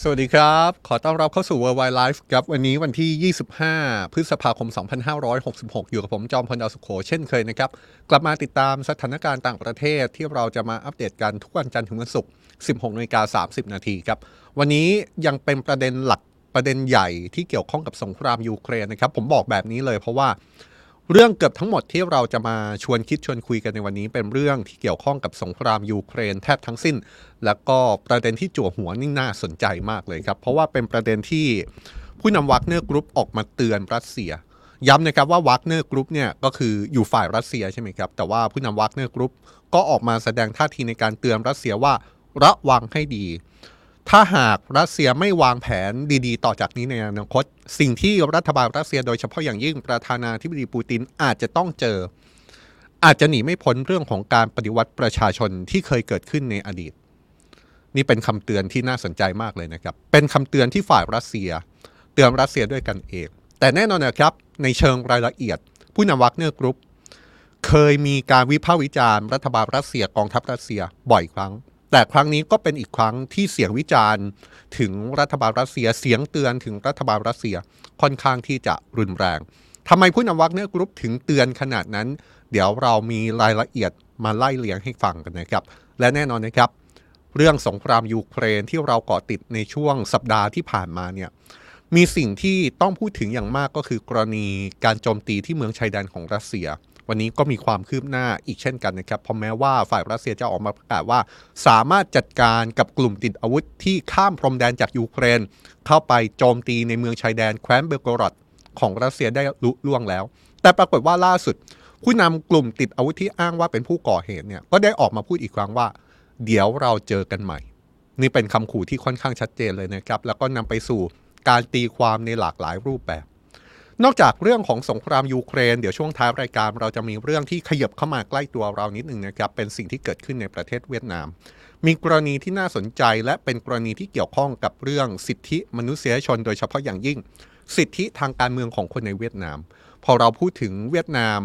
สวัสดีครับขอต้อนรับเข้าสู่ Worldwide Live ครับวันนี้วันที่25พฤษภาคม2566อยู่กับผมจอมพลดาวสุโขเช่นเคยนะครับกลับมาติดตามสถานการณ์ต่างประเทศที่เราจะมาอัปเดตกันทุกวันจันทร์ถึงวันศุกร์ 16:30 น.ครับวันนี้ยังเป็นประเด็นหลักประเด็นใหญ่ที่เกี่ยวข้องกับสงครามยูเครนนะครับผมบอกแบบนี้เลยเพราะว่าเรื่องเกือบทั้งหมดที่เราจะมาชวนคิดชวนคุยกันในวันนี้เป็นเรื่องที่เกี่ยวข้องกับสงครามยูเครนแทบทั้งสิ้นแล้วก็ประเด็นที่จั่วหัวนี่น่าสนใจมากเลยครับเพราะว่าเป็นประเด็นที่ผู้นำวากเนอร์กรุ๊ปออกมาเตือนรัสเซียย้ำนะครับว่าวากเนอร์กรุ๊ปเนี่ยก็คืออยู่ฝ่ายรัสเซียใช่ไหมครับแต่ว่าผู้นำวากเนอร์กรุ๊ปก็ออกมาแสดงท่าทีในการเตือนรัสเซียว่าระวังให้ดีถ้าหากรัสเซียไม่วางแผนดีๆต่อจากนี้ในอนาคตสิ่งที่รัฐบาลรัสเซียโดยเฉพาะอย่างยิ่งประธานาธิบดีปูตินอาจจะต้องเจออาจจะหนีไม่พ้นเรื่องของการปฏิวัติประชาชนที่เคยเกิดขึ้นในอดีตนี่เป็นคำเตือนที่น่าสนใจมากเลยนะครับเป็นคำเตือนที่ฝ่ายรัสเซียเตือนรัสเซียด้วยกันเองแต่แน่นอนนะครับในเชิงรายละเอียดผู้นำวากเนอร์กรุ๊ปเคยมีการวิพากษ์วิจารณ์รัฐบาลรัสเซียกองทัพรัสเซียบ่อยครั้งแต่ครั้งนี้ก็เป็นอีกครั้งที่เสียงวิจารณ์ถึงรัฐบาลรัสเซียเสียงเตือนถึงรัฐบาลรัสเซียค่อนข้างที่จะรุนแรงทำไมผู้นำวากเนอร์กรุ๊ปถึงเตือนขนาดนั้นเดี๋ยวเรามีรายละเอียดมาไล่เลียงให้ฟังกันนะครับและแน่นอนนะครับเรื่องสงครามยูเครนที่เราเกาะติดในช่วงสัปดาห์ที่ผ่านมาเนี่ยมีสิ่งที่ต้องพูดถึงอย่างมากก็คือกรณีการโจมตีที่เมืองชายแดนของรัสเซียวันนี้ก็มีความคืบหน้าอีกเช่นกันนะครับเพราะแม้ว่าฝ่ายรัสเซียจะออกมาประกาศว่าสามารถจัดการกับกลุ่มติดอาวุธที่ข้ามพรมแดนจากยูเครนเข้าไปโจมตีในเมืองชายแดนแคว้นเบลโกรดของรัสเซียได้ลุล่วงแล้วแต่ปรากฏว่าล่าสุดผู้นำกลุ่มติดอาวุธที่อ้างว่าเป็นผู้ก่อเหตุเนี่ยก็ได้ออกมาพูดอีกครั้งว่าเดี๋ยวเราเจอกันใหม่นี่เป็นคำขู่ที่ค่อนข้างชัดเจนเลยนะครับแล้วก็นำไปสู่การตีความในหลากหลายรูปแบบนอกจากเรื่องของสงครามยูเครนเดี๋ยวช่วงท้ายรายการเราจะมีเรื่องที่ขยับเข้ามาใกล้ตัวเรานิดนึงนะครับเป็นสิ่งที่เกิดขึ้นในประเทศเวียดนามมีกรณีที่น่าสนใจและเป็นกรณีที่เกี่ยวข้องกับเรื่องสิทธิมนุษยชนโดยเฉพาะอย่างยิ่งสิทธิทางการเมืองของคนในเวียดนามพอเราพูดถึงเวียดนาม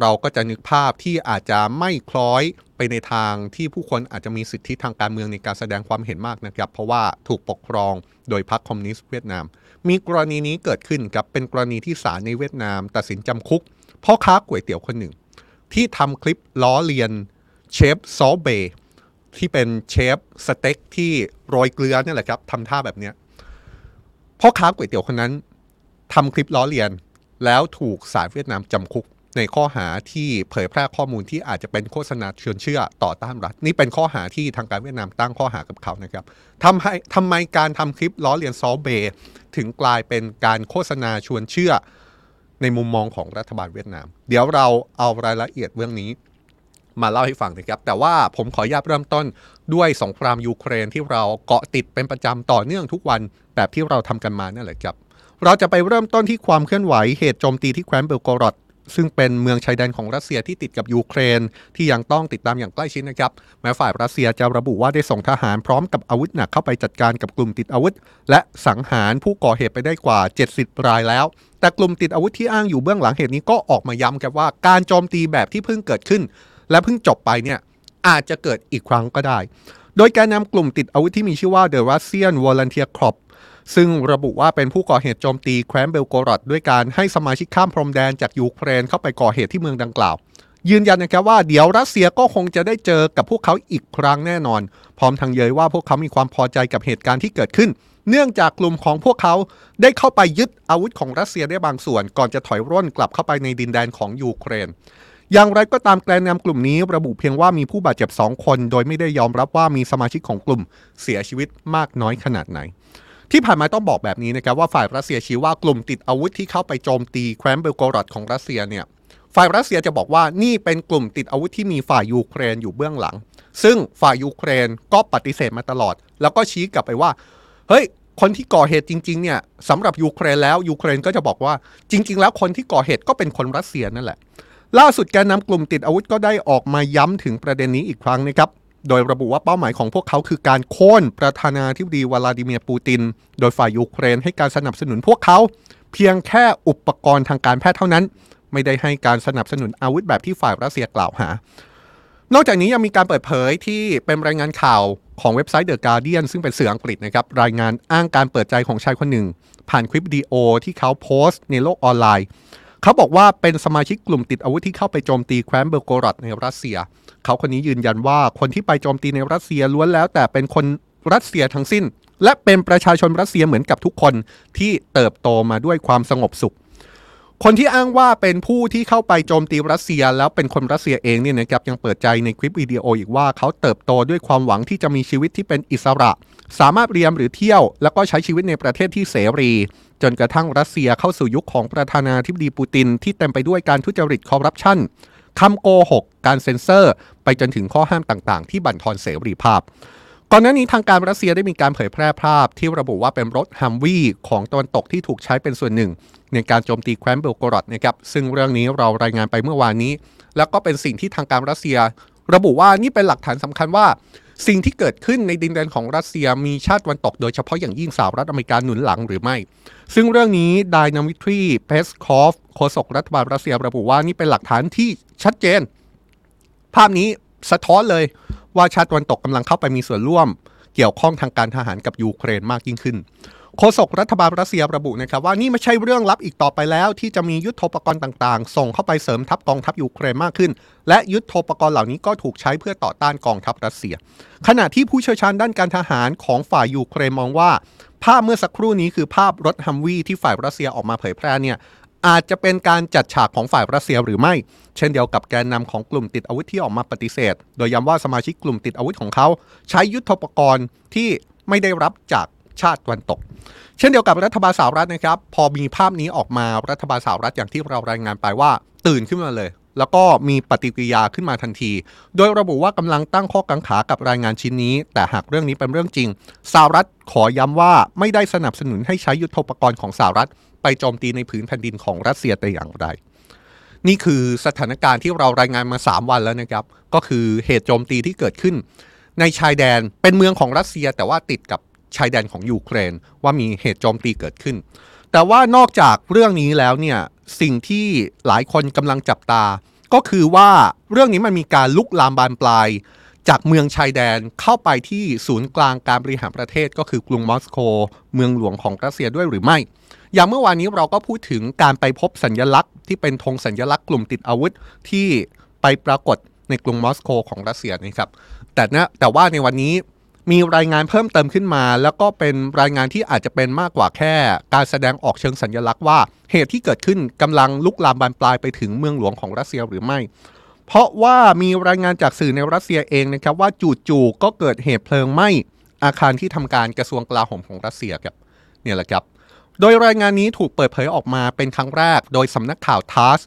เราก็จะนึกภาพที่อาจจะไม่คล้อยไปในทางที่ผู้คนอาจจะมีสิทธิทางการเมืองในการแสดงความเห็นมากนะครับเพราะว่าถูกปกครองโดยพรรคคอมมิวนิสต์เวียดนามมีกรณีนี้เกิดขึ้นครับเป็นกรณีที่ศาลในเวียดนามตัดสินจำคุกพ่อค้าก๋วยเตี๋ยวคนหนึ่งที่ทำคลิปล้อเลียนเชฟซอเบที่เป็นเชฟสเต็กที่โรยเกลือนี่แหละครับทำท่าแบบนี้พ่อค้าก๋วยเตี๋ยวคนนั้นทำคลิปล้อเลียนแล้วถูกศาลเวียดนามจำคุกในข้อหาที่เผยแพร่ข้อมูลที่อาจจะเป็นโฆษณาชวนเชื่อต่อต้านรัฐนี่เป็นข้อหาที่ทางการเวียดนามตั้งข้อหากับเขานะครับทำไมการทำคลิปล้อเลียนซอเบถึงกลายเป็นการโฆษณาชวนเชื่อในมุมมองของรัฐบาลเวียดนามเดี๋ยวเราเอารายละเอียดเรื่องนี้มาเล่าให้ฟังนะครับแต่ว่าผมขออนุญาตเริ่มต้นด้วยสงครามยูเครนที่เราเกาะติดเป็นประจำต่อเนื่องทุกวันแบบที่เราทำกันมานั่นแหละครับเราจะไปเริ่มต้นที่ความเคลื่อนไหวเหตุโจมตีที่แคว้นเบลโกรดซึ่งเป็นเมืองชายแดนของรัสเซียที่ติดกับยูเครนที่ยังต้องติดตามอย่างใกล้ชิดนะครับแม้ฝ่ายรัสเซียจะระบุว่าได้ส่งทหารพร้อมกับอาวุธหนักเข้าไปจัดการกับกลุ่มติดอาวุธและสังหารผู้ก่อเหตุไปได้กว่า70รายแล้วแต่กลุ่มติดอาวุธที่อ้างอยู่เบื้องหลังเหตุนี้ก็ออกมาย้ำกันว่าการโจมตีแบบที่เพิ่งเกิดขึ้นและเพิ่งจบไปเนี่ยอาจจะเกิดอีกครั้งก็ได้โดยแกนนำกลุ่มติดอาวุธที่มีชื่อว่า The Russian Volunteer Corpsซึ่งระบุว่าเป็นผู้ก่อเหตุโจมตีแคว้นเบลโกรดด้วยการให้สมาชิกข้ามพรมแดนจากยูเครนเข้าไปก่อเหตุที่เมืองดังกล่าวยืนยันนะครับว่าเดี๋ยวรัสเซียก็คงจะได้เจอกับพวกเขาอีกครั้งแน่นอนพร้อมทั้งเย้ยว่าพวกเขามีความพอใจกับเหตุการณ์ที่เกิดขึ้นเนื่องจากกลุ่มของพวกเขาได้เข้าไปยึดอาวุธของรัสเซียได้บางส่วนก่อนจะถอยร่นกลับเข้าไปในดินแดนของยูเครนอย่างไรก็ตามแกนนำกลุ่มนี้ระบุเพียงว่ามีผู้บาดเจ็บ2คนโดยไม่ได้ยอมรับว่ามีสมาชิกของกลุ่มเสียชีวิตมากน้อยขนาดไหนที่ผ่านมาต้องบอกแบบนี้นะครับว่าฝ่ายรัสเซียชี้ว่ากลุ่มติดอาวุธที่เข้าไปโจมตีแคว้นเบลโกรดของรัสเซียเนี่ยฝ่ายรัสเซียจะบอกว่านี่เป็นกลุ่มติดอาวุธที่มีฝ่ายยูเครนอยู่เบื้องหลังซึ่งฝ่ายยูเครนก็ปฏิเสธมาตลอดแล้วก็ชี้กลับไปว่าเฮ้ยคนที่ก่อเหตุจริงๆเนี่ยสำหรับยูเครนแล้วยูเครนก็จะบอกว่าจริงๆแล้วคนที่ก่อเหตุก็เป็นคนรัสเซียนั่นแหละล่าสุดแกนนำกลุ่มติดอาวุธก็ได้ออกมาย้ำถึงประเด็นนี้อีกครั้งนะครับโดยระบุว่าเป้าหมายของพวกเขาคือการโค่นประธานาธิบดีวลาดิเมียร์ปูตินโดยฝ่ายยูเครนให้การสนับสนุนพวกเขาเพียงแค่อุปกรณ์ทางการแพทย์เท่านั้นไม่ได้ให้การสนับสนุนอาวุธแบบที่ฝ่ายรัสเซียกล่าวหา นอกจากนี้ยังมีการเปิดเผยที่เป็นรายงานข่าวของเว็บไซต์ The Guardian ซึ่งเป็นสื่ออังกฤษนะครับรายงานอ้างการเปิดใจของชายคนหนึ่งผ่านคลิปวิดีโอที่เขาโพสต์ในโลกออนไลน์เขาบอกว่าเป็นสมาชิกกลุ่มติดอาวุธที่เข้าไปโจมตีแคว้นเบลโกรดในรัสเซียเขาคนนี้ยืนยันว่าคนที่ไปโจมตีในรัสเซียล้วนแล้วแต่เป็นคนรัสเซียทั้งสิ้นและเป็นประชาชนรัสเซียเหมือนกับทุกคนที่เติบโตมาด้วยความสงบสุขคนที่อ้างว่าเป็นผู้ที่เข้าไปโจมตีรัสเซียแล้วเป็นคนรัสเซียเองเนี่ยนะครับยังเปิดใจในคลิปวิดีโออีกว่าเขาเติบโตด้วยความหวังที่จะมีชีวิตที่เป็นอิสระสามารถเรียนหรือเที่ยวแล้วก็ใช้ชีวิตในประเทศที่เสรีจนกระทั่งรัสเซียเข้าสู่ยุคของประธานาธิบดีปูตินที่เต็มไปด้วยการทุจริตคอร์รัปชันคำโกหกการเซ็นเซอร์ไปจนถึงข้อห้ามต่างๆที่บั่นทอนเสรีภาพก่อนหน้านี้ทางการรัสเซียได้มีการเผยแพร่ภาพที่ระบุว่าเป็นรถฮัมวี่ของตะวันตกที่ถูกใช้เป็นส่วนหนึ่งในการโจมตีแคว้นเบลโกรดนะครับซึ่งเรื่องนี้เรารายงานไปเมื่อวานนี้แล้วก็เป็นสิ่งที่ทางการรัสเซียระบุว่านี่เป็นหลักฐานสำคัญว่าสิ่งที่เกิดขึ้นในดินแดนของรัสเซียมีชาติตะวันตกโดยเฉพาะอย่างยิ่งสหรัฐอเมริกาหนุนหลังหรือไม่ซึ่งเรื่องนี้ไดนามิทรีเพสคอฟโฆษกรัฐบาลรัสเซียระบุว่านี่เป็นหลักฐานที่ชัดเจนภาพนี้สะท้อนเลยว่าชาติตะวันตกกำลังเข้าไปมีส่วนร่วมเกี่ยวข้องทางการทหารกับยูเครนมากยิ่งขึ้นโฆษกรัฐบาลรัสเซียระบุนะครับว่านี่ไม่ใช่เรื่องลับอีกต่อไปแล้วที่จะมียุทโธปกรณ์ต่างๆส่งเข้าไปเสริมทัพกองทัพยูเครนมากขึ้นและยุทโธปกรณ์เหล่านี้ก็ถูกใช้เพื่อต่อต้านกองทัพรัสเซียขณะที่ผู้เชี่ยวชาญด้านการทหารของฝ่ายยูเครนมองว่าภาพเมื่อสักครู่นี้คือภาพรถฮัมวี่ที่ฝ่ายรัสเซียออกมาเผยแพร่เนี่ยอาจจะเป็นการจัดฉากของฝ่ายรัสเซียหรือไม่เช่นเดียวกับแกนนำของกลุ่มติดอาวุธที่ออกมาปฏิเสธโดยย้ำว่าสมาชิกกลุ่มติดอาวุธของเขาใช้ยุทโธปกรณ์ที่ไม่ได้รับจากชาติตะวันตกเช่นเดียวกับรัฐบาลสหรัฐนะครับพอมีภาพนี้ออกมารัฐบาลสหรัฐอย่างที่เรารายงานไปว่าตื่นขึ้นมาเลยแล้วก็มีปฏิกิริยาขึ้นมาทันทีโดยระบุว่ากำลังตั้งข้อกังขากับรายงานชิ้นนี้แต่หากเรื่องนี้เป็นเรื่องจริงสหรัฐขอย้ำว่าไม่ได้สนับสนุนให้ใช้ยุทโธปกรณ์ของสหรัฐไปโจมตีในผืนแผ่นดินของรัสเซียแต่อย่างไรนี่คือสถานการณ์ที่เรารายงานมา3วันแล้วนะครับก็คือเหตุโจมตีที่เกิดขึ้นในชายแดนเป็นเมืองของรัสเซียแต่ว่าติดกับชายแดนของยูเครนว่ามีเหตุโจมตีเกิดขึ้นแต่ว่านอกจากเรื่องนี้แล้วเนี่ยสิ่งที่หลายคนกำลังจับตาก็คือว่าเรื่องนี้มันมีการลุกลามบานปลายจากเมืองชายแดนเข้าไปที่ศูนย์กลางการบริหารประเทศก็คือกรุงมอสโกเมืองหลวงของรัสเซียด้วยหรือไม่อย่างเมื่อวานนี้เราก็พูดถึงการไปพบสัญลักษณ์ที่เป็นธงสัญลักษณ์กลุ่มติดอาวุธที่ไปปรากฏในกรุงมอสโกของรัสเซียนะครับแต่ว่าในวันนี้มีรายงานเพิ่มเติมขึ้นมาแล้วก็เป็นรายงานที่อาจจะเป็นมากกว่าแค่การแสดงออกเชิงสัญลักษณ์ว่าเหตุที่เกิดขึ้นกำลังลุกลามบานปลายไปถึงเมืองหลวงของรัสเซียหรือไม่เพราะว่ามีรายงานจากสื่อในรัสเซียเองนะครับว่าจู่ๆก็เกิดเหตุเพลิงไหม้อาคารที่ทำการกระทรวงกลาโหมของรัสเซียครับเนี่ยแหละครับโดยรายงานนี้ถูกเปิดเผยออกมาเป็นครั้งแรกโดยสำนักข่าวทัส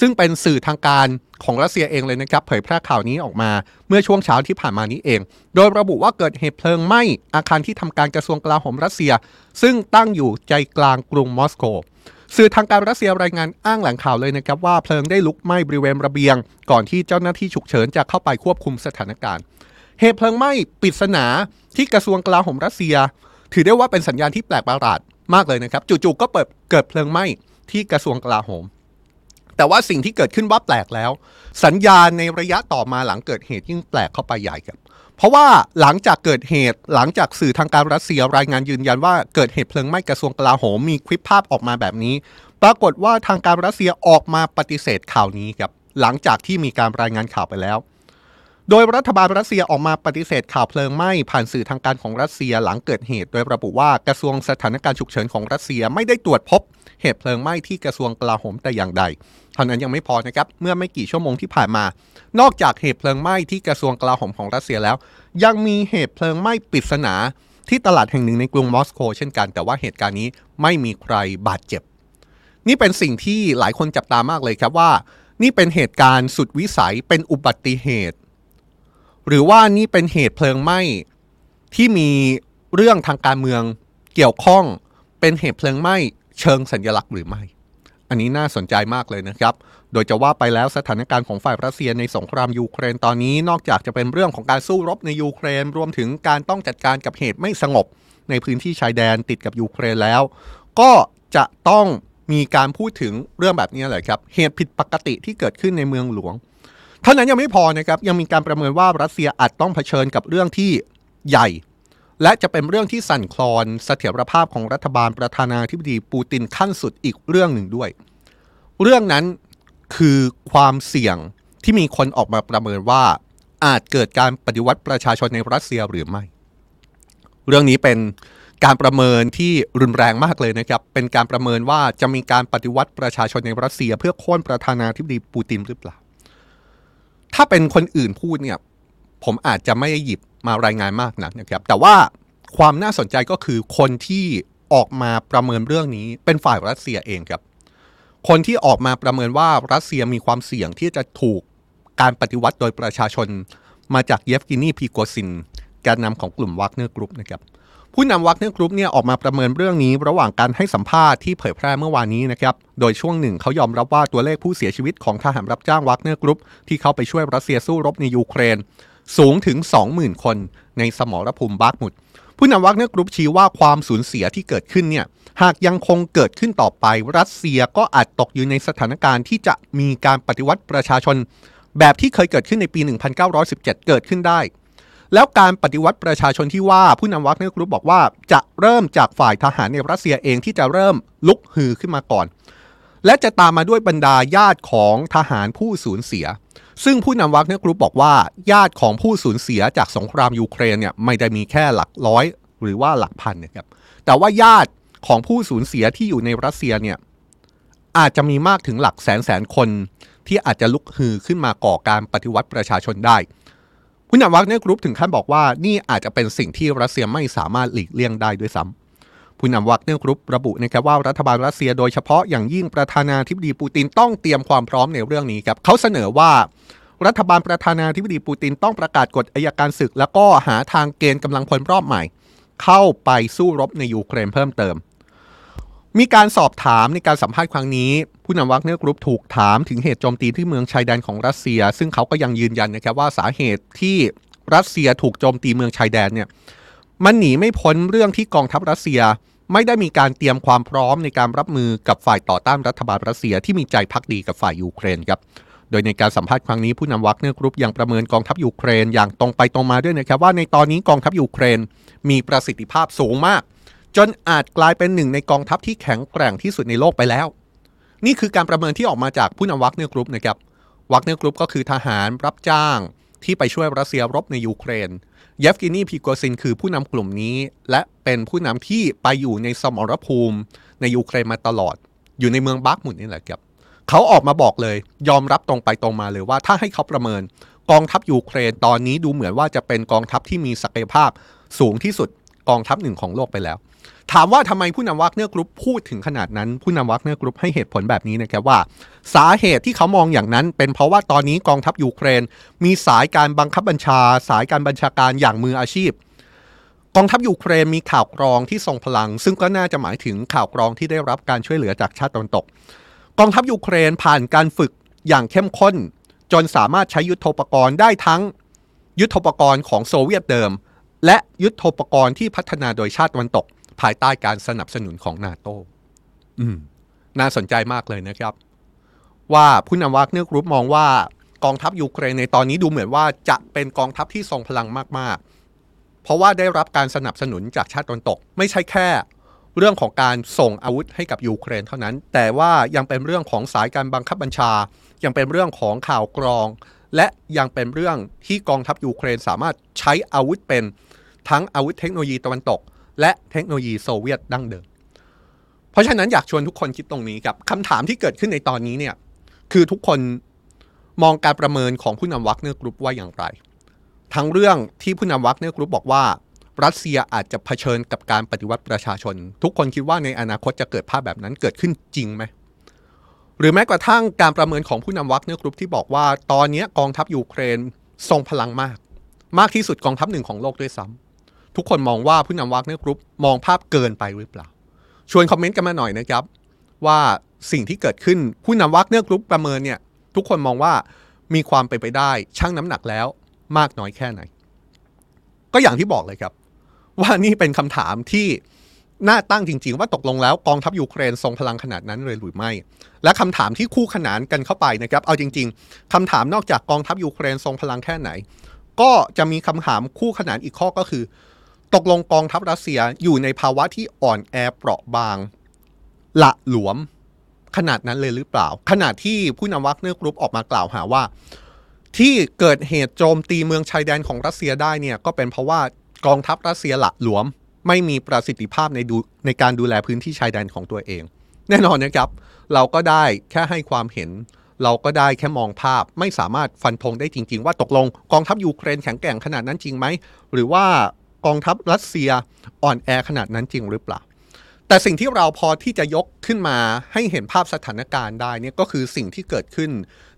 ซึ่งเป็นสื่อทางการของรัสเซียเองเลยนะครับเผยแพร่ข่าวนี้ออกมาเมื่อช่วงเช้าที่ผ่านมานี้เองโดยระบุว่าเกิดเหตุเพลิงไหม้อาคารที่ทำการกระทรวงกลาโหมรัสเซียซึ่งตั้งอยู่ใจกลางกรุงมอสโกสื่อทางการรัสเซียรายงานอ้างแหล่งข่าวเลยนะครับว่าเพลิงได้ลุกไหม้บริเวณระเบียงก่อนที่เจ้าหน้าที่ฉุกเฉินจะเข้าไปควบคุมสถานการณ์เหตุเพลิงไหม้ปริศนาที่กระทรวงกลาโหมรัสเซียถือได้ว่าเป็นสัญญาณที่แปลกประหลาดมากเลยนะครับจู่ๆก็เกิดเพลิงไหม้ที่กระทรวงกลาโหมแต่ว่าสิ่งที่เกิดขึ้นว่าแปลกแล้วสัญญาณในระยะต่อมาหลังเกิดเหตุยิ่งแปลกเข้าไปใหญ่ครับเพราะว่าหลังจากเกิดเหตุหลังจากสื่อทางการรัสเซียรายงานยืนยันว่าเกิดเหตุเพลิงไหม้กระทรวงกลาโหมมีคลิปภาพออกมาแบบนี้ปรากฏว่าทางการรัสเซียออกมาปฏิเสธข่าวนี้ครับหลังจากที่มีการรายงานข่าวไปแล้วโดยรัฐบาลรัสเซียออกมาปฏิเสธข่าวเพลิงไหม้ผ่านสื่อทางการของรัสเซียหลังเกิดเหตุโดยระบุว่ากระทรวงสถานการณ์ฉุกเฉินของรัสเซียไม่ได้ตรวจพบเหตุเพลิงไหม้ที่กระทรวงกลาโหมแต่อย่างใดเท่านั้นยังไม่พอนะครับเมื่อไม่กี่ชั่วโมงที่ผ่านมานอกจากเหตุเพลิงไหม้ที่กระทรวงกลาโหมของรัสเซียแล้วยังมีเหตุเพลิงไหม้ปริศนาที่ตลาดแห่งหนึ่งในกรุงมอสโกเช่นกันแต่ว่าเหตุการณ์นี้ไม่มีใครบาดเจ็บนี่เป็นสิ่งที่หลายคนจับตามากเลยครับว่านี่เป็นเหตุการณ์สุดวิสัยเป็นอุบัติเหตุหรือว่านี่เป็นเหตุเพลิงไหม้ที่มีเรื่องทางการเมืองเกี่ยวข้องเป็นเหตุเพลิงไหม้เชิงสัญลักษณ์หรือไม่อันนี้น่าสนใจมากเลยนะครับโดยจะว่าไปแล้วสถานการณ์ของฝ่ายรัสเซียในสงครามยูเครนตอนนี้นอกจากจะเป็นเรื่องของการสู้รบในยูเครนรวมถึงการต้องจัดการกับเหตุไม่สงบในพื้นที่ชายแดนติดกับยูเครนแล้วก็จะต้องมีการพูดถึงเรื่องแบบนี้แหละครับเหตุผิดปกติที่เกิดขึ้นในเมืองหลวง เท่านั้นยังไม่พอนะครับยังมีการประเมินว่ารัสเซียอาจต้องเผชิญกับเรื่องที่ใหญ่และจะเป็นเรื่องที่สั่นคลอนเสถียรภาพของรัฐบาลประธานาธิบดีปูตินขั้นสุดอีกเรื่องหนึ่งด้วยเรื่องนั้นคือความเสี่ยงที่มีคนออกมาประเมินว่าอาจเกิดการปฏิวัติประชาชนในรัสเซียหรือไม่เรื่องนี้เป็นการประเมินที่รุนแรงมากเลยนะครับเป็นการประเมินว่าจะมีการปฏิวัติประชาชนในรัสเซียเพื่อโค่นประธานาธิบดีปูตินหรือเปล่าถ้าเป็นคนอื่นพูดเนี่ยผมอาจจะไม่หยิบมารายงานมากนักนะครับแต่ว่าความน่าสนใจก็คือคนที่ออกมาประเมินเรื่องนี้เป็นฝ่ายรัสเซียเองครับคนที่ออกมาประเมินว่ารัสเซียมีความเสี่ยงที่จะถูกการปฏิวัติโดยประชาชนมาจากเยฟกินี พีโกซินแกนนำของกลุ่มวากเนอร์กรุ๊ปนะครับผู้นำวากเนอร์กรุ๊ปเนี่ยออกมาประเมินเรื่องนี้ระหว่างการให้สัมภาษณ์ที่เผยแพร่เมื่อวานนี้นะครับโดยช่วงหนึ่งเขายอมรับว่าตัวเลขผู้เสียชีวิตของทหารรับจ้างวากเนอร์กรุ๊ปที่เข้าไปช่วยรัสเซียสู้รบในยูเครนสูงถึง 20,000 คนในสมรภูมิบักมุดผู้นำวากเนอร์กรุ๊ปชี้ว่าความสูญเสียที่เกิดขึ้นเนี่ยหากยังคงเกิดขึ้นต่อไปรัสเซียก็อาจตกอยู่ในสถานการณ์ที่จะมีการปฏิวัติประชาชนแบบที่เคยเกิดขึ้นในปี 1917 เกิดขึ้นได้แล้วการปฏิวัติประชาชนที่ว่าผู้นำวากเนอร์กรุ๊ปบอกว่าจะเริ่มจากฝ่ายทหารในรัสเซียเองที่จะเริ่มลุกฮือขึ้นมาก่อนและจะตามมาด้วยบรรดาญาติของทหารผู้สูญเสียซึ่งผู้นำวากเนอร์กรุ๊ปบอกว่าญาติของผู้สูญเสียจากสงครามยูเครนเนี่ยไม่ได้มีแค่หลักร้อยหรือว่าหลักพันนะครับแต่ว่าญาติของผู้สูญเสียที่อยู่ในรัสเซียเนี่ยอาจจะมีมากถึงหลักแสนแสนคนที่อาจจะลุกฮือขึ้นมาก่อการปฏิวัติประชาชนได้ผู้นำวากเนอร์กรุ๊ปถึงขั้นบอกว่านี่อาจจะเป็นสิ่งที่รัสเซียไม่สามารถหลีกเลี่ยงได้ด้วยซ้ำผู้นำวากเนอร์กรุ๊ประบุนะครับว่ารัฐบาลรัสเซียโดยเฉพาะอย่างยิ่งประธานาธิบดีปูตินต้องเตรียมความพร้อมในเรื่องนี้ครับเขาเสนอว่ารัฐบาลประธานาธิบดีปูตินต้องประกาศกฎอัยการศึกแล้วก็หาทางเกณฑ์กำลังพลรอบใหม่เข้าไปสู้รบในยูเครนเพิ่มเติมมีการสอบถามในการสัมภาษณ์ครั้งนี้ผู้นำวากเนอร์กรุ๊ปถูกถามถึงเหตุโจมตีที่เมืองชายแดนของรัสเซียซึ่งเขาก็ยังยืนยันนะครับว่าสาเหตุที่รัสเซียถูกโจมตีเมืองชายแดนเนี่ยมันหนีไม่พ้นเรื่องที่กองทัพรัสเซียไม่ได้มีการเตรียมความพร้อมในการรับมือกับฝ่ายต่อต้านรัฐบาลรัสเซียที่มีใจภักดีกับฝ่ายยูเครนครับโดยในการสัมภาษณ์ครั้งนี้ผู้นำวากเนอร์กรุ๊ปยังประเมินกองทัพยูเครนอย่างตรงไปตรงมาด้วยนะครับว่าในตอนนี้กองทัพยูเครนมีประสิทธิภาพสูงมากจนอาจกลายเป็นหนึ่งในกองทัพที่แข็งแกร่งที่สุดในโลกไปแล้วนี่คือการประเมินที่ออกมาจากผู้นำวากเนอร์กรุ๊ปนะครับวากเนอร์กรุ๊ปก็คือทหารรับจ้างที่ไปช่วยรัสเซียรบในยูเครนเยฟกินี พีโกซินคือผู้นำกลุ่มนี้และเป็นผู้นำที่ไปอยู่ในสมรภูมิในยูเครนมาตลอดอยู่ในเมืองบักมุดนี่แหละครับเขาออกมาบอกเลยยอมรับตรงไปตรงมาเลยว่าถ้าให้เขาประเมินกองทัพยูเครนตอนนี้ดูเหมือนว่าจะเป็นกองทัพที่มีศักยภาพสูงที่สุดกองทัพหนึ่งของโลกไปแล้วถามว่าทำไมผู้นำวากเนอร์กรุ๊ปพูดถึงขนาดนั้นผู้นำวากเนอร์กรุ๊ปให้เหตุผลแบบนี้นะครับว่าสาเหตุที่เขามองอย่างนั้นเป็นเพราะว่าตอนนี้กองทัพยูเครนมีสายการบังคับบัญชาสายการบัญชาการอย่างมืออาชีพกองทัพยูเครนมีข่าวกรองที่ทรงพลังซึ่งก็น่าจะหมายถึงข่าวกรองที่ได้รับการช่วยเหลือจากชาติตะวันตกกองทัพยูเครนผ่านการฝึกอย่างเข้มข้นจนสามารถใช้ยุทโธปกรณ์ได้ทั้งยุทโธปกรณ์ของโซเวียตเดิมและยุทโธปกรณ์ที่พัฒนาโดยชาติตะวันตกภายใต้การสนับสนุนของ NATO น่าสนใจมากเลยนะครับว่าผู้นำวากเนอร์กรุ๊ปมองว่ากองทัพยูเครนในตอนนี้ดูเหมือนว่าจะเป็นกองทัพที่ทรงพลังมากๆเพราะว่าได้รับการสนับสนุนจากชาติตะวันตกไม่ใช่แค่เรื่องของการส่งอาวุธให้กับยูเครนเท่านั้นแต่ว่ายังเป็นเรื่องของสายการบังคับบัญชายังเป็นเรื่องของข่าวกรองและยังเป็นเรื่องที่กองทัพยูเครนสามารถใช้อาวุธเป็นทั้งอาวุธเทคโนโลยีตะวันตกและเทคโนโลยีโซเวียตดั้งเดิมเพราะฉะนั้นอยากชวนทุกคนคิดตรงนี้ครับคำถามที่เกิดขึ้นในตอนนี้เนี่ยคือทุกคนมองการประเมินของผู้นำวากเนอร์กรุ๊ปว่าอย่างไรทั้งเรื่องที่ผู้นำวากเนอร์กรุ๊ปบอกว่ารัสเซียอาจจะเผชิญกับการปฏิวัติประชาชนทุกคนคิดว่าในอนาคตจะเกิดภาพแบบนั้นเกิดขึ้นจริงไหมหรือแม้กระทั่งการประเมินของผู้นำวากเนอร์กรุ๊ปที่บอกว่าตอนนี้กองทัพยูเครนทรงพลังมากที่สุดกองทัพหนึ่งของโลกด้วยซ้ำทุกคนมองว่าผู้นำวากเนอร์กรุ๊ปมองภาพเกินไปหรือเปล่าชวนคอมเมนต์กันมาหน่อยนะครับว่าสิ่งที่เกิดขึ้นผู้นำวากเนอร์กรุ๊ปประเมินเนี่ยทุกคนมองว่ามีความเป็นไปได้ชั่งน้ำหนักแล้วมากน้อยแค่ไหนก็อย่างที่บอกเลยครับว่านี่เป็นคำถามที่ น่าตั้งจริงๆว่าตกลงแล้วกองทัพยูเครนทรงพลังขนาดนั้นเลยหรือไม่และคำถามที่คู่ขนานกันเข้าไปนะครับเอาจริงๆคำถามนอกจากกองทัพยูเครนทรงพลังแค่ไหนก็จะมีคำถามคู่ขนานอีกข้อก็คือตกลงกองทัพรัสเซียอยู่ในภาวะที่อ่อนแอเปราะบางละหลวมขนาดนั้นเลยหรือเปล่าขณะที่ผู้นำวัคเนอร์กรุ๊ปออกมากล่าวหาว่าที่เกิดเหตุโจมตีเมืองชายแดนของรัสเซียได้เนี่ยก็เป็นเพราะว่ากองทัพรัสเซียละหลวมไม่มีประสิทธิภาพในการดูแลพื้นที่ชายแดนของตัวเองแน่นอนนะครับเราก็ได้แค่ให้ความเห็นเราก็ได้แค่มองภาพไม่สามารถฟันธงได้จริงๆว่าตกลงกองทัพยูเครนแข็งแกร่งขนาดนั้นจริงไหมหรือว่ากองทัพรัสเซียอ่อนแอขนาดนั้นจริงหรือเปล่าแต่สิ่งที่เราพอที่จะยกขึ้นมาให้เห็นภาพสถานการณ์ได้เนี่ยก็คือสิ่งที่เกิดขึ้น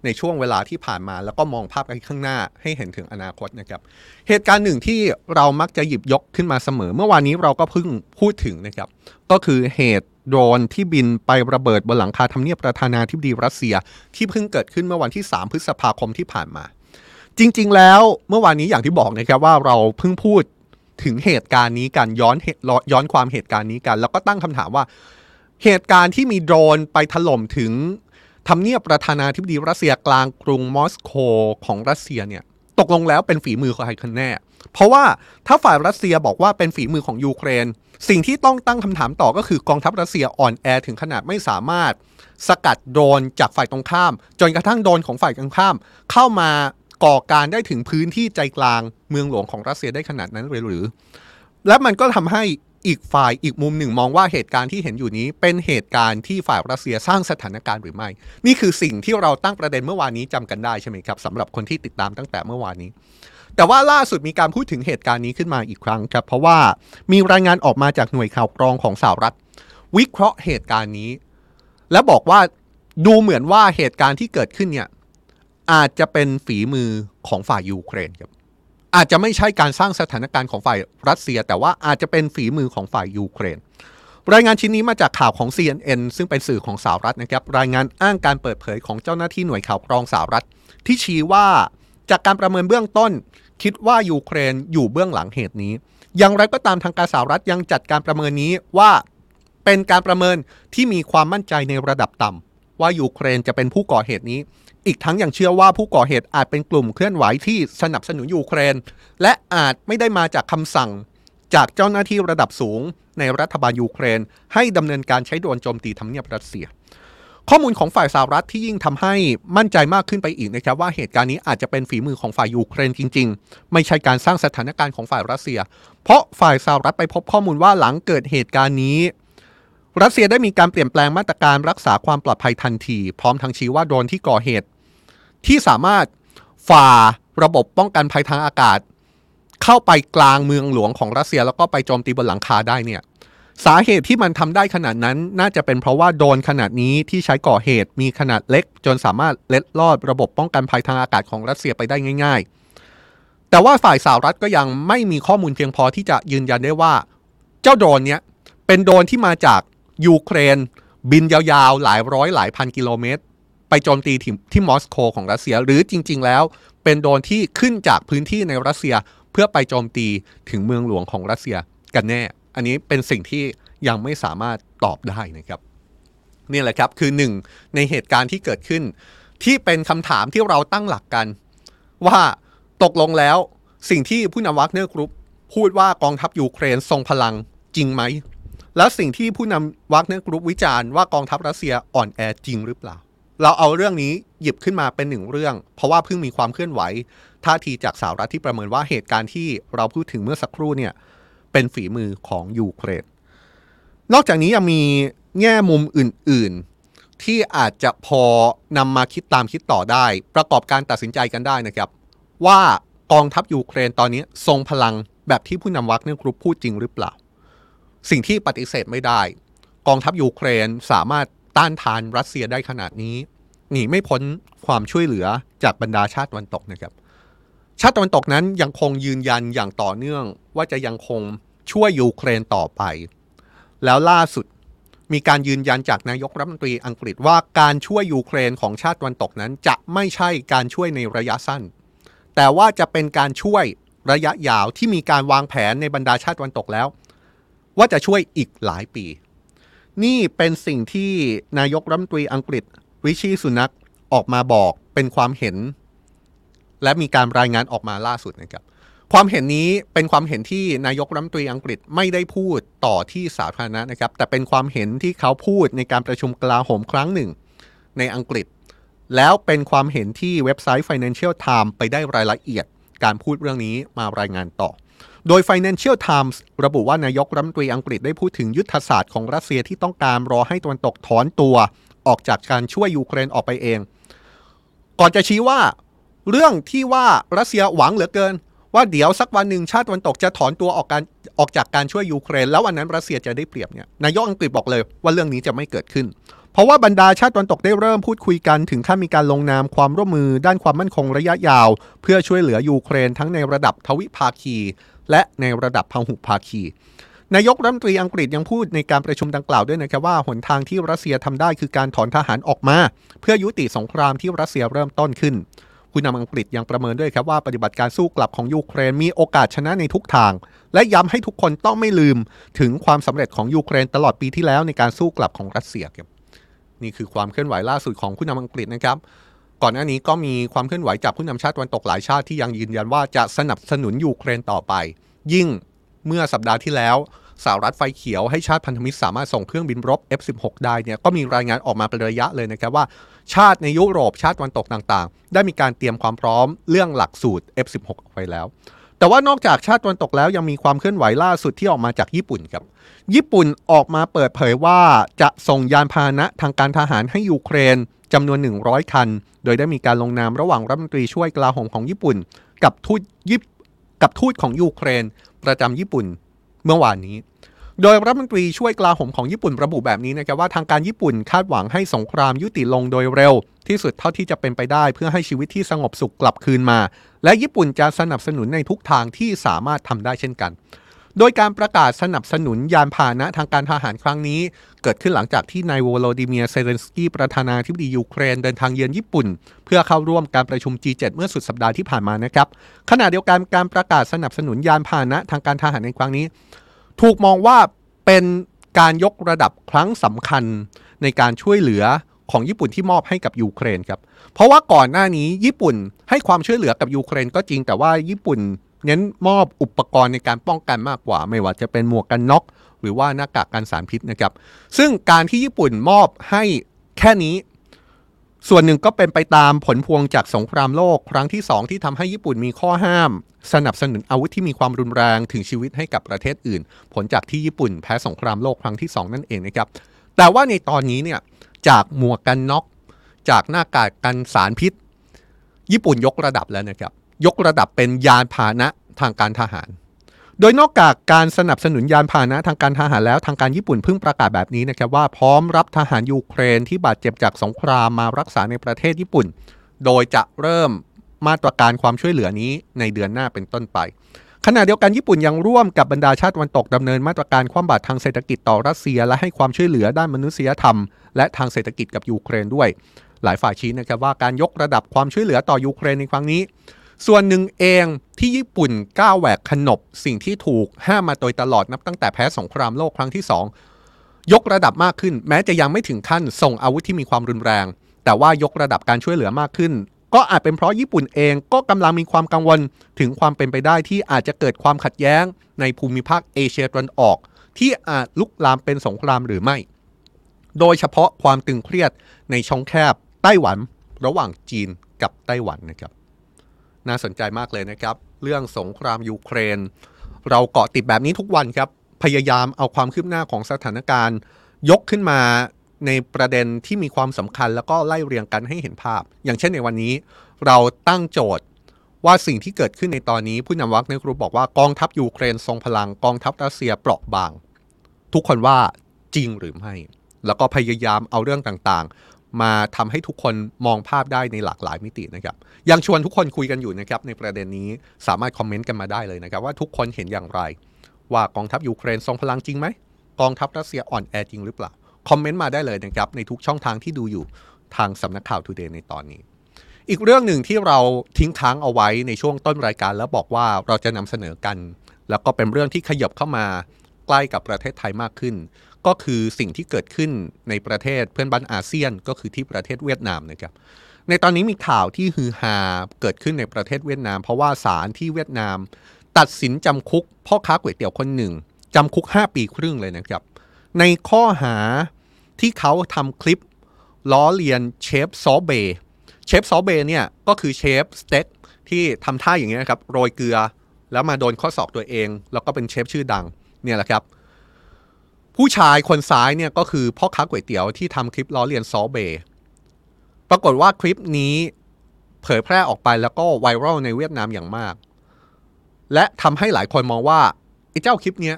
ในช่วงเวลาที่ผ่านมาแล้วก็มองภาพไปข้างหน้าให้เห็นถึงอนาคตนะครับเหตุการณ์หนึ่งที่เรามักจะหยิบยกขึ้นมาเสมอเมื่อวานนี้เราก็เพิ่งพูดถึงนะครับก็คือเหตุโดรนที่บินไประเบิดบนหลังคาทำเนียบประธานาธิบดีรัสเซียที่เพิ่งเกิดขึ้นเมื่อวันที่3พฤษภาคมที่ผ่านมาจริงๆแล้วเมื่อวานนี้อย่างที่บอกนะครับว่าเราเพิ่งพูดถึงเหตุการณ์นี้กันย้อนความเหตุการณ์นี้กันแล้วก็ตั้งคำถามว่าเหตุการณ์ที่มีโดรนไปถล่มถึงทำเนียบประธานาธิบดีรัสเซียกลางกรุงมอสโกของรัสเซียเนี่ยตกลงแล้วเป็นฝีมือของใครกันแน่เพราะว่าถ้าฝ่ายรัสเซียบอกว่าเป็นฝีมือของยูเครนสิ่งที่ต้องตั้งคำถามต่อก็คือกองทัพรัสเซียอ่อนแอถึงขนาดไม่สามารถสกัดโดรนจากฝ่ายตรงข้ามจนกระทั่งโดรนของฝ่ายตรงข้ามเข้ามาก่อการได้ถึงพื้นที่ใจกลางเมืองหลวงของรัสเซียได้ขนาดนั้นเลยหรือและมันก็ทำให้อีกฝ่ายอีกมุมหนึ่งมองว่าเหตุการณ์ที่เห็นอยู่นี้เป็นเหตุการณ์ที่ฝ่ายรัสเซียสร้างสถานการณ์หรือไม่นี่คือสิ่งที่เราตั้งประเด็นเมื่อวานนี้จำกันได้ใช่ไหมครับสำหรับคนที่ติดตามตั้งแต่เมื่อวานนี้แต่ว่าล่าสุดมีการพูดถึงเหตุการณ์นี้ขึ้นมาอีกครั้งครับเพราะว่ามีรายงานออกมาจากหน่วยข่าวกรองของสหรัฐวิเคราะห์เหตุการณ์นี้และบอกว่าดูเหมือนว่าเหตุการณ์ที่เกิดขึ้นเนี่ยอาจจะเป็นฝีมือของฝ่ายยูเครนครับอาจจะไม่ใช่การสร้างสถานการณ์ของฝ่ายรัสเซียแต่ว่าอาจจะเป็นฝีมือของฝ่ายยูเครนรายงานชิ้นนี้มาจากข่าวของ CNN ซึ่งเป็นสื่อของสหรัฐนะครับรายงานอ้างการเปิดเผยของเจ้าหน้าที่หน่วยข่าวกรองสหรัฐที่ชี้ว่าจากการประเมินเบื้องต้นคิดว่ายูเครนอยู่เบื้องหลังเหตุนี้อย่างไรก็ตามทางการสหรัฐยังจัดการประเมินนี้ว่าเป็นการประเมินที่มีความมั่นใจในระดับต่ำว่ายูเครนจะเป็นผู้ก่อเหตุนี้อีกทั้งยังเชื่อว่าผู้ก่อเหตุอาจเป็นกลุ่มเคลื่อนไหวที่สนับสนุนยูเครนและอาจไม่ได้มาจากคำสั่งจากเจ้าหน้าที่ระดับสูงในรัฐบาลยูเครนให้ดำเนินการใช้โดรนโจมตีทำเนียบรัสเซียข้อมูลของฝ่ายสหรัฐที่ยิ่งทำให้มั่นใจมากขึ้นไปอีกนะครับว่าเหตุการณ์นี้อาจจะเป็นฝีมือของฝ่ายยูเครนจริงๆไม่ใช่การสร้างสถานการณ์ของฝ่ายรัสเซียเพราะฝ่ายสหรัฐไปพบข้อมูลว่าหลังเกิดเหตุการณ์นี้รัสเซียได้มีการเปลี่ยนแปลงมาตรการรักษาความปลอดภัยทันทีพร้อมทั้งชี้ว่าโดรนที่ก่อเหตุที่สามารถฝ่าระบบป้องกันภัยทางอากาศเข้าไปกลางเมืองหลวงของรัสเซียแล้วก็ไปโจมตีบนหลังคาได้เนี่ยสาเหตุที่มันทำได้ขนาดนั้นน่าจะเป็นเพราะว่าโดรนขนาดนี้ที่ใช้ก่อเหตุมีขนาดเล็กจนสามารถเล็ดลอดระบบป้องกันภัยทางอากาศของรัสเซียไปได้ง่ายๆแต่ว่าฝ่ายสหรัฐก็ยังไม่มีข้อมูลเพียงพอที่จะยืนยันได้ว่าเจ้าโดรนเนี้ยเป็นโดรนที่มาจากยูเครนบินยาวๆหลายร้อยหลายพันกิโลเมตรไปโจมตีที่มอสโกของรัสเซียหรือจริงๆแล้วเป็นโดรนที่ขึ้นจากพื้นที่ในรัสเซียเพื่อไปโจมตีถึงเมืองหลวงของรัสเซียกันแน่อันนี้เป็นสิ่งที่ยังไม่สามารถตอบได้นะครับนี่แหละครับคือหนึ่งในเหตุการณ์ที่เกิดขึ้นที่เป็นคำถามที่เราตั้งหลักกันว่าตกลงแล้วสิ่งที่ผู้นำวัคเนอร์กรุ๊ปพูดว่ากองทัพยูเครนทรงพลังจริงไหมและสิ่งที่ผู้นำวัคเนอร์กรุ๊ปวิจารณ์ว่ากองทัพรัสเซียอ่อนแอจริงหรือเปล่าเราเอาเรื่องนี้หยิบขึ้นมาเป็นหนึ่งเรื่องเพราะว่าเพิ่งมีความเคลื่อนไหวท่าทีจากสหรัฐที่ประเมินว่าเหตุการณ์ที่เราพูดถึงเมื่อสักครู่เนี่ยเป็นฝีมือของยูเครนนอกจากนี้ยังมีแง่มุมอื่นๆที่อาจจะพอนำมาคิดตามคิดต่อได้ประกอบการตัดสินใจกันได้นะครับว่ากองทัพยูเครนตอนนี้ทรงพลังแบบที่ผู้นำวัคเนอร์กรุ๊ปพูดจริงหรือเปล่าสิ่งที่ปฏิเสธไม่ได้กองทัพยูเครนสามารถต้านทานรัสเซียได้ขนาดนี้หนีไม่พ้นความช่วยเหลือจากบรรดาชาติตะวันตกนะครับชาติตะวันตกนั้นยังคงยืนยันอย่างต่อเนื่องว่าจะยังคงช่วยยูเครนต่อไปแล้วล่าสุดมีการยืนยันจากนายกรัฐมนตรีอังกฤษว่าการช่วยยูเครนของชาติตะวันตกนั้นจะไม่ใช่การช่วยในระยะสั้นแต่ว่าจะเป็นการช่วยระยะยาวที่มีการวางแผนในบรรดาชาติตะวันตกแล้ว ว่าจะช่วยอีกหลายปีนี่เป็นสิ่งที่นายกรัฐมนตรีอังกฤษริชีสุนัขออกมาบอกเป็นความเห็นและมีการรายงานออกมาล่าสุดนะครับความเห็นนี้เป็นความเห็นที่นายกรัฐมนตรีอังกฤษไม่ได้พูดต่อที่สาธารณะนะครับแต่เป็นความเห็นที่เขาพูดในการประชุมกลาโหมครั้งหนึ่งในอังกฤษแล้วเป็นความเห็นที่เว็บไซต์ Financial Times ไปได้รายละเอียดการพูดเรื่องนี้มารายงานต่อโดย Financial Times ระบุว่านายกรัฐมนตรีอังกฤษได้พูดถึงยุทธศาสตร์ของรัสเซียที่ต้องการรอให้ตะวันตกถอนตัวออกจากการช่วยยูเครนออกไปเองก่อนจะชี้ว่าเรื่องที่ว่ารัสเซียหวังเหลือเกินว่าเดี๋ยวสักวันหนึ่งชาติตะวันตกจะถอนตัวออกจากการช่วยยูเครนแล้ววันนั้นรัสเซียจะได้เปรียบเนี่ยนายกอังกฤษบอกเลยว่าเรื่องนี้จะไม่เกิดขึ้นเพราะว่าบรรดาชาติตะวันตกได้เริ่มพูดคุยกันถึงขั้นมีการลงนามความร่วมมือด้านความมั่นคงระยะยาวเพื่อช่วยเหลือยูเครนทั้งในระดับทวิภาคีและในระดับพหุภาคีนายกรัฐมนตรีอังกฤษยังพูดในการประชุมดังกล่าวด้วยนะครับว่าหนทางที่รัสเซียทำได้คือการถอนทหารออกมาเพื่อยุติสงครามที่รัสเซียเริ่มต้นขึ้นผู้นำอังกฤษยังประเมินด้วยครับว่าปฏิบัติการสู้กลับของยูเครนมีโอกาสชนะในทุกทางและย้ำให้ทุกคนต้องไม่ลืมถึงความสำเร็จของยูเครนตลอดปีที่แล้วในการสู้กลับของรัสเซียครับนี่คือความเคลื่อนไหวล่าสุดของผู้นำอังกฤษนะครับก่อนหน้านี้ก็มีความเคลื่อนไหวจากผู้นำชาติตะวันตกหลายชาติที่ยังยืนยันว่าจะสนับสนุนยูเครนต่อไปยิ่งเมื่อสัปดาห์ที่แล้วสหรัฐไฟเขียวให้ชาติพันธมิตรสามารถส่งเครื่องบินรบ F-16 ได้เนี่ยก็มีรายงานออกมาเป็นระยะเลยนะครับว่าชาติในยุโรปชาติตะวันตกต่างๆได้มีการเตรียมความพร้อมเรื่องหลักสูตร F-16 ไว้แล้วแต่ว่านอกจากชาติตะวันตกแล้วยังมีความเคลื่อนไหวล่าสุดที่ออกมาจากญี่ปุ่นครับญี่ปุ่นออกมาเปิดเผยว่าจะส่งยานพาหนะทางการทหารให้ยูเครนจำนวน100คันโดยได้มีการลงนามระหว่างรัฐมนตรีช่วยกลาโหมของญี่ปุ่นกับทูตของยูเครนประจำญี่ปุ่นเมื่อวานนี้โดยรัฐมนตรีช่วยกลาโหมของญี่ปุ่นระบุแบบนี้นะครับว่าทางการญี่ปุ่นคาดหวังให้สงครามยุติลงโดยเร็วที่สุดเท่าที่จะเป็นไปได้เพื่อให้ชีวิตที่สงบสุขกลับคืนมาและญี่ปุ่นจะสนับสนุนในทุกทางที่สามารถทำได้เช่นกันโดยการประกาศสนับสนุนยานพาหนะทางการทหารครั้งนี้เกิดขึ้นหลังจากที่นายโวโลดิเมียร์เซเลนสกีประธานาธิบดียูเครนเดินทางเยือนญี่ปุ่นเพื่อเข้าร่วมการประชุม G7 เมื่อสุดสัปดาห์ที่ผ่านมานะครับขณะเดียวกันการประกาศสนับสนุนยานพาหนะทางการทหารในครั้งนี้ถูกมองว่าเป็นการยกระดับครั้งสำคัญในการช่วยเหลือของญี่ปุ่นที่มอบให้กับยูเครนครับเพราะว่าก่อนหน้านี้ญี่ปุ่นให้ความช่วยเหลือกับยูเครนก็จริงแต่ว่าญี่ปุ่นเน้นมอบอุปกรณ์ในการป้องกันมากกว่าไม่ว่าจะเป็นหมวกกันน็อกหรือว่าหน้ากากกันสารพิษนะครับซึ่งการที่ญี่ปุ่นมอบให้แค่นี้ส่วนหนึ่งก็เป็นไปตามผลพวงจากสงครามโลกครั้งที่2ที่ทำให้ญี่ปุ่นมีข้อห้ามสนับสนุนอาวุธที่มีความรุนแรงถึงชีวิตให้กับประเทศอื่นผลจากที่ญี่ปุ่นแพ้สงครามโลกครั้งที่2นั่นเองนะครับแต่ว่าในตอนนี้เนี่ยจากหมวกกันน็อกจากหน้ากากกันสารพิษญี่ปุ่นยกระดับแล้วนะครับยกระดับเป็นยานพาหนะทางการทหารโดยนอกจากการสนับสนุนยานพาหนะทางการทหารแล้วทางการญี่ปุ่นเพิ่งประกาศแบบนี้นะครับว่าพร้อมรับทหารยูเครนที่บาดเจ็บจากสงครามมารักษาในประเทศญี่ปุ่นโดยจะเริ่มมาตรการความช่วยเหลือนี้ในเดือนหน้าเป็นต้นไปขณะเดียวกันญี่ปุ่นยังร่วมกับบรรดาชาติตะวันตกดำเนินมาตรการคว่ำบาตรทางเศรษฐกิจต่อรัสเซียและให้ความช่วยเหลือด้านมนุษยธรรมและทางเศรษฐกิจกับยูเครนด้วยหลายฝ่ายชี้นะครับว่าการยกระดับความช่วยเหลือต่อยูเครนในครั้งนี้ส่วนหนึ่งเองที่ญี่ปุ่นก้าวแหวกขนบสิ่งที่ถูกห้ามมาโดยตลอดนับตั้งแต่แพ้สงครามโลกครั้งที่2ยกระดับมากขึ้นแม้จะยังไม่ถึงขั้นส่งอาวุธที่มีความรุนแรงแต่ว่ายกระดับการช่วยเหลือมากขึ้นก็อาจเป็นเพราะญี่ปุ่นเองก็กำลังมีความกังวลถึงความเป็นไปได้ที่อาจจะเกิดความขัดแย้งในภูมิภาคเอเชียตะวันออกที่อาจลุกลามเป็นสงครามหรือไม่โดยเฉพาะความตึงเครียดในช่องแคบไต้หวันระหว่างจีนกับไต้หวันนะครับน่าสนใจมากเลยนะครับเรื่องสงครามยูเครนเราเกาะติดแบบนี้ทุกวันครับพยายามเอาความคืบหน้าของสถานการณ์ยกขึ้นมาในประเด็นที่มีความสำคัญแล้วก็ไล่เรียงกันให้เห็นภาพอย่างเช่นในวันนี้เราตั้งโจทย์ว่าสิ่งที่เกิดขึ้นในตอนนี้ผู้นำวักในกรุ๊ปบอกว่ากองทัพยูเครนทรงพลังกองทัพรัสเซียเปราะบางทุกคนว่าจริงหรือไม่แล้วก็พยายามเอาเรื่องต่างๆมาทำให้ทุกคนมองภาพได้ในหลากหลายมิตินะครับยังชวนทุกคนคุยกันอยู่นะครับในประเด็นนี้สามารถคอมเมนต์กันมาได้เลยนะครับว่าทุกคนเห็นอย่างไรว่ากองทัพยูเครนทรงพลังจริงไหมกองทัพรัสเซียอ่อนแอจริงหรือเปล่าคอมเมนต์มาได้เลยนะครับในทุกช่องทางที่ดูอยู่ทางสำนักข่าว Today ในตอนนี้อีกเรื่องหนึ่งที่เราทิ้งค้างเอาไว้ในช่วงต้นรายการแล้วบอกว่าเราจะนำเสนอกันแล้วก็เป็นเรื่องที่ขยับเข้ามา ใกล้กับประเทศไทยมากขึ้นก็คือสิ่งที่เกิดขึ้นในประเทศเพื่อนบ้านอาเซียนก็คือที่ประเทศเวียดนามนะครับในตอนนี้มีข่าวที่ฮือฮาเกิดขึ้นในประเทศเวียดนามเพราะว่าศาลที่เวียดนามตัดสินจำคุกพ่อค้าก๋วยเตี๋ยวคนหนึ่งจำคุก5 ปีครึ่งเลยนะครับในข้อหาที่เขาทำคลิปล้อเลียนเชฟซอเบย์เนี่ยก็คือเชฟสเต็กที่ทำท่าอย่างนี้นะครับโรยเกลือแล้วมาโดนข้อศอกตัวเองแล้วก็เป็นเชฟชื่อดังเนี่ยแหละครับผู้ชายคนซ้ายเนี่ยก็คือพ่อค้าก๋วยเตี๋ยวที่ทำคลิปล้อเลียนซอเบย์ปรากฏว่าคลิปนี้เผยแพร่ออกไปแล้วก็ไวรัลในเวียดนามอย่างมากและทำให้หลายคนมองว่าไอ้เจ้าคลิปเนี้ย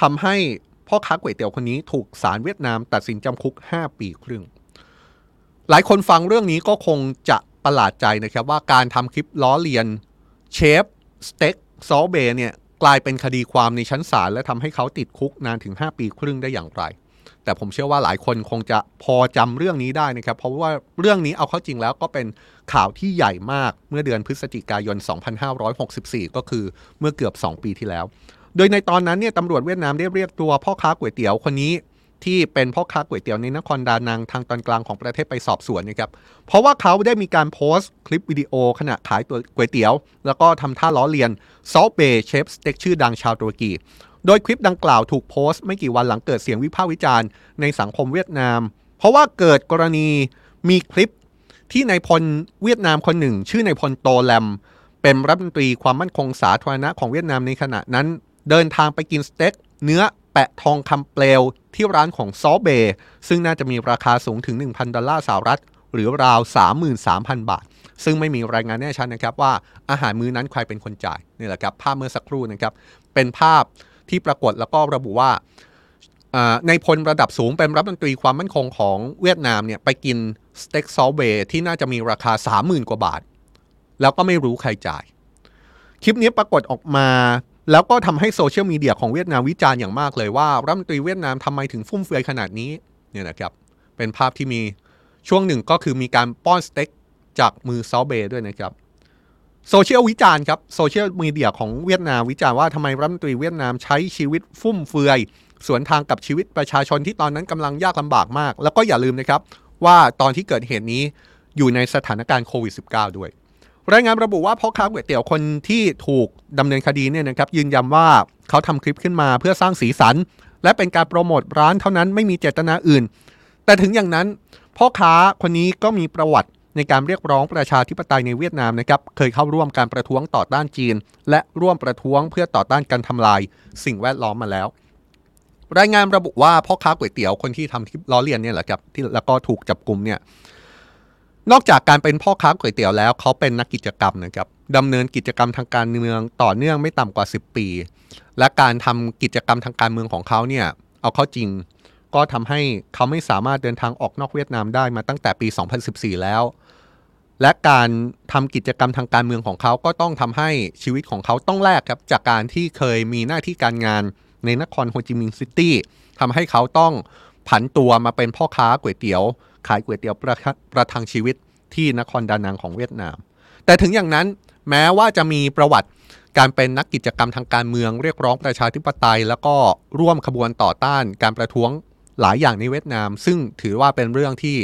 ทำให้พ่อค้าก๋วยเตี๋ยวคนนี้ถูกศาลเวียดนามตัดสินจำคุก5 ปีครึ่งหลายคนฟังเรื่องนี้ก็คงจะประหลาดใจนะครับว่าการทำคลิปล้อเลียนเชฟสเต็กซอเบย์เนี่ยกลายเป็นคดีความในชั้นศาลและทำให้เขาติดคุกนานถึง5 ปีครึ่งได้อย่างไรแต่ผมเชื่อว่าหลายคนคงจะพอจำเรื่องนี้ได้นะครับเพราะว่าเรื่องนี้เอาเข้าจริงแล้วก็เป็นข่าวที่ใหญ่มากเมื่อเดือนพฤศจิกายน2564ก็คือเมื่อเกือบ2 ปีที่แล้วโดยในตอนนั้นเนี่ยตำรวจเวียดนามได้เรียกตัวพ่อค้าก๋วยเตี๋ยวคนนี้ที่เป็นพ่อค้าก๋วยเตี๋ยวในนครดานังทางตอนกลางของประเทศไปสอบสวนนะครับเพราะว่าเขาได้มีการโพสต์คลิปวิดีโอขณะขายตัวก๋วยเตี๋ยวแล้วก็ทำท่าล้อเลียนซอเบย์เชฟสเต็กชื่อดังชาวตุรกีโดยคลิปดังกล่าวถูกโพสต์ไม่กี่วันหลังเกิดเสียงวิพากษ์วิจารณ์ในสังคมเวียดนามเพราะว่าเกิดกรณีมีคลิปที่นายพลเวียดนามคนหนึ่งชื่อนายพลโตแลมเป็นรัฐมนตรีความมั่นคงสาธารณะของเวียดนามในขณะนั้นเดินทางไปกินสเต็กเนื้อแปะทองคำเปลวที่ร้านของซอเบย์ซึ่งน่าจะมีราคาสูงถึง$1,000หรือราว 33,000 บาทซึ่งไม่มีรายงานแน่ชัดนะครับว่าอาหารมื้อนั้นใครเป็นคนจ่ายนี่แหละครับภาพเมื่อสักครู่นะครับเป็นภาพที่ปรากฏแล้วก็ระบุว่าในพลระดับสูงเป็นรัฐมนตรีความมั่นคงของเวียดนามเนี่ยไปกินสเต็กซอเบย์ที่น่าจะมีราคา 30,000 กว่าบาทแล้วก็ไม่รู้ใครจ่ายคลิปนี้ปรากฏออกมาแล้วก็ทำให้โซเชียลมีเดียของเวียดนามวิจารณ์อย่างมากเลยว่ารัฐมนตรีเวียดนามทำไมถึงฟุ่มเฟือยขนาดนี้เนี่ยนะครับเป็นภาพที่มีช่วงหนึ่งก็คือมีการป้อนสเต็กจากมือซอเบย์ด้วยนะครับโซเชียลวิจารณ์ครับโซเชียลมีเดียของเวียดนามวิจารณ์ว่าทำไมรัฐมนตรีเวียดนามใช้ชีวิตฟุ่มเฟือยสวนทางกับชีวิตประชาชนที่ตอนนั้นกำลังยากลำบากมากแล้วก็อย่าลืมนะครับว่าตอนที่เกิดเหตุนี้อยู่ในสถานการณ์โควิด -19 ด้วยรายงานระบุว่าพ่อค้าก๋วยเตี๋ยวคนที่ถูกดำเนินคดีเนี่ยนะครับยืนยันว่าเขาทำคลิปขึ้นมาเพื่อสร้างสีสันและเป็นการโปรโมทร้านเท่านั้นไม่มีเจตนาอื่นแต่ถึงอย่างนั้นพ่อค้าคนนี้ก็มีประวัติในการเรียกร้องประชาธิปไตยในเวียดนามนะครับเคยเข้าร่วมการประท้วงต่อต้านจีนและร่วมประท้วงเพื่อต่อต้านการทำลายสิ่งแวดล้อมมาแล้วรายงานระบุว่าพ่อค้าก๋วยเตี๋ยวคนที่ทำคลิปล้อเลียนเนี่ยแหละครับที่แล้วก็ถูกจับกุมเนี่ยนอกจากการเป็นพ่อค้าก๋วยเตี๋ยวแล้วเขาเป็นนักกิจกรรมนะครับดำเนินกิจกรรมทางการเมืองต่อเนื่องไม่ต่ำกว่า10 ปีและการทำกิจกรรมทางการเมืองของเขาเนี่ยเอาเข้าจริงก็ทำให้เขาไม่สามารถเดินทางออกนอกเวียดนามได้มาตั้งแต่ปี2014แล้วและการทำกิจกรรมทางการเมืองของเขาก็ต้องทำให้ชีวิตของเขาต้องแลกครับจากการที่เคยมีหน้าที่การงานในนครโฮจิมินห์ซิตี้ทำให้เขาต้องผันตัวมาเป็นพ่อค้าก๋วยเตี๋ยวขายก๋วยเตี๋ยวประทังชีวิตที่นครดานังของเวียดนามแต่ถึงอย่างนั้นแม้ว่าจะมีประวัติการเป็นนักกิจกรรมทางการเมืองเรียกร้องประชาธิปไตยแล้วก็ร่วมขบวนต่อต้านการประท้วงหลายอย่างในเวียดนามซึ่งถือว่าเป็นเรื่องที่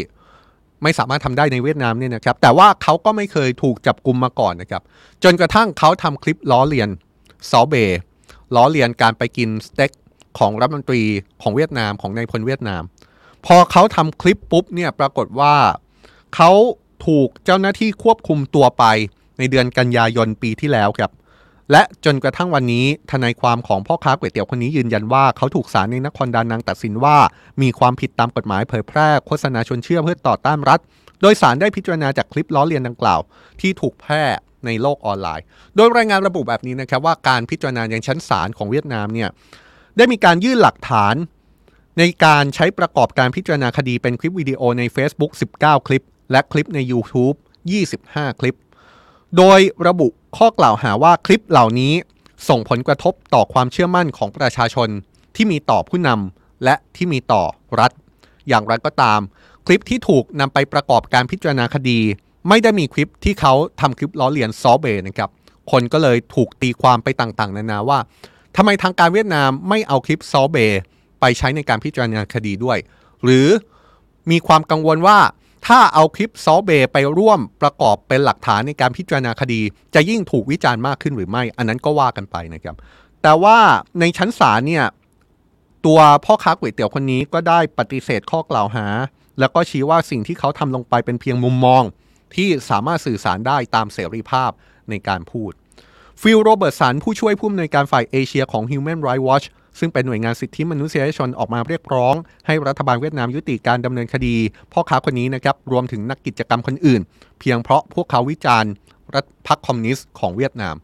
ไม่สามารถทำได้ในเวียดนามเนี่ยนะครับแต่ว่าเขาก็ไม่เคยถูกจับกุมมาก่อนนะครับจนกระทั่งเขาทำคลิปล้อเลียนซอเบย์ล้อเลียนการไปกินสเต็กของรัฐมนตรีของเวียดนามของนายพลเวียดนามพอเขาทำคลิปปุ๊บเนี่ยปรากฏว่าเขาถูกเจ้าหน้าที่ควบคุมตัวไปในเดือนกันยายนปีที่แล้วครับและจนกระทั่งวันนี้ทนายความของพ่อค้าก๋วยเตี๋ยวคนนี้ยืนยันว่าเขาถูกศาลในนครดานังตัดสินว่ามีความผิดตามกฎหมายเผยแพร่โฆษณาชวนเชื่อเพื่อต่อต้านรัฐโดยศาลได้พิจารณาจากคลิปล้อเลียนดังกล่าวที่ถูกแพร่ในโลกออนไลน์โดยรายงานระบุแบบนี้นะครับว่าการพิจารณาในชั้นศาลของเวียดนามเนี่ยได้มีการยื่นหลักฐานในการใช้ประกอบการพิจารณาคดีเป็นคลิปวิดีโอใน Facebook 19 คลิปและคลิปใน YouTube 25 คลิปโดยระบุข้อกล่าวหาว่าคลิปเหล่านี้ส่งผลกระทบต่อความเชื่อมั่นของประชาชนที่มีต่อผู้นำและที่มีต่อรัฐอย่างไรก็ตามคลิปที่ถูกนำไปประกอบการพิจารณาคดีไม่ได้มีคลิปที่เขาทำคลิปล้อเลียนซอเบย์นะครับคนก็เลยถูกตีความไปต่างๆนานาว่า ทำไมทางการเวียดนามไม่เอาคลิปซอเบไปใช้ในการพิจารณาคดีด้วยหรือมีความกังวลว่าถ้าเอาคลิปซอเบไปร่วมประกอบเป็นหลักฐานในการพิจารณาคดีจะยิ่งถูกวิจารณ์มากขึ้นหรือไม่อันนั้นก็ว่ากันไปนะครับแต่ว่าในชั้นศาลเนี่ยตัวพ่อค้าก๋วยเตี๋ยวคนนี้ก็ได้ปฏิเสธข้อกล่าวหาแล้วก็ชี้ว่าสิ่งที่เขาทำลงไปเป็นเพียงมุมมองที่สามารถสื่อสารได้ตามเสรีภาพในการพูดฟิลโรเบิร์ตสันผู้ช่วยผู้อำนวยการฝ่ายเอเชียของ Human Rights Watch ซึ่งเป็นหน่วยงานสิทธิมนุษยชนออกมาเรียกร้องให้รัฐบาลเวียดนามยุติการดำเนินคดีพ่อค้าคนนี้นะครับรวมถึงนักกิจกรรมคนอื่นเพียงเพราะพวกเขาวิจารณ์รัฐพรรคคอมมิวนิสต์ของเวียดนาม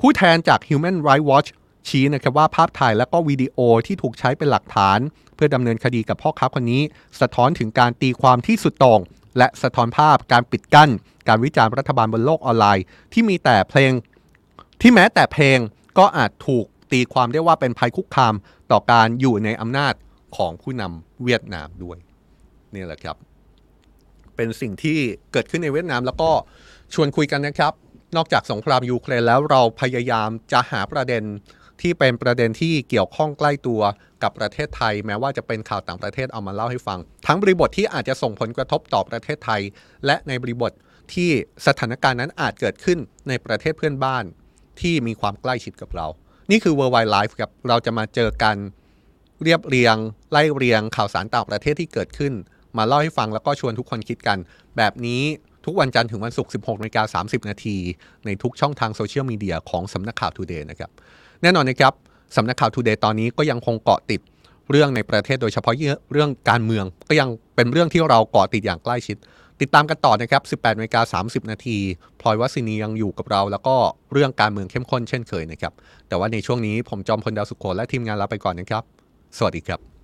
ผู้แทนจาก Human Rights Watch ชี้นะครับว่าภาพถ่ายและก็วิดีโอที่ถูกใช้เป็นหลักฐานเพื่อดำเนินคดีกับพ่อค้าคนนี้สะท้อนถึงการตีความที่สุดโต่งและสะท้อนภาพการปิดกั้นการวิจารณ์รัฐบาลบนโลกออนไลน์ที่แม้แต่เพลงก็อาจถูกตีความได้ว่าเป็นภัยคุกคามต่อการอยู่ในอำนาจของผู้นำเวียดนามด้วยนี่แหละครับเป็นสิ่งที่เกิดขึ้นในเวียดนามแล้วก็ชวนคุยกันนะครับนอกจากสงครามยูเครนแล้วเราพยายามจะหาประเด็นที่เป็นประเด็นที่เกี่ยวข้องใกล้ตัวกับประเทศไทยแม้ว่าจะเป็นข่าวต่างประเทศเอามาเล่าให้ฟังทั้งบริบทที่อาจจะส่งผลกระทบต่อประเทศไทยและในบริบทที่สถานการณ์นั้นอาจเกิดขึ้นในประเทศเพื่อนบ้านที่มีความใกล้ชิดกับเรานี่คือ Worldwide Live ครับเราจะมาเจอกันเรียบเรียงไล่เรียงข่าวสารต่างประเทศที่เกิดขึ้นมาเล่าให้ฟังแล้วก็ชวนทุกคนคิดกันแบบนี้ทุกวันจันทร์ถึงวันศุกร์ 16:30 น.ในทุกช่องทางโซเชียลมีเดียของสำนักข่าว Today นะครับแน่นอนนะครับสำนักข่าว Today ตอนนี้ก็ยังคงเกาะติดเรื่องในประเทศโดยเฉพาะเรื่องการเมืองก็ยังเป็นเรื่องที่เราเกาะติดอย่างใกล้ชิดติดตามกันต่อนะครับ 18:30 น.พลอยวัศนียังอยู่กับเราแล้วก็เรื่องการเมืองเข้มข้นเช่นเคยนะครับแต่ว่าในช่วงนี้ผมจอมพลดาวสุโขและทีมงานลาไปก่อนนะครับสวัสดีครับ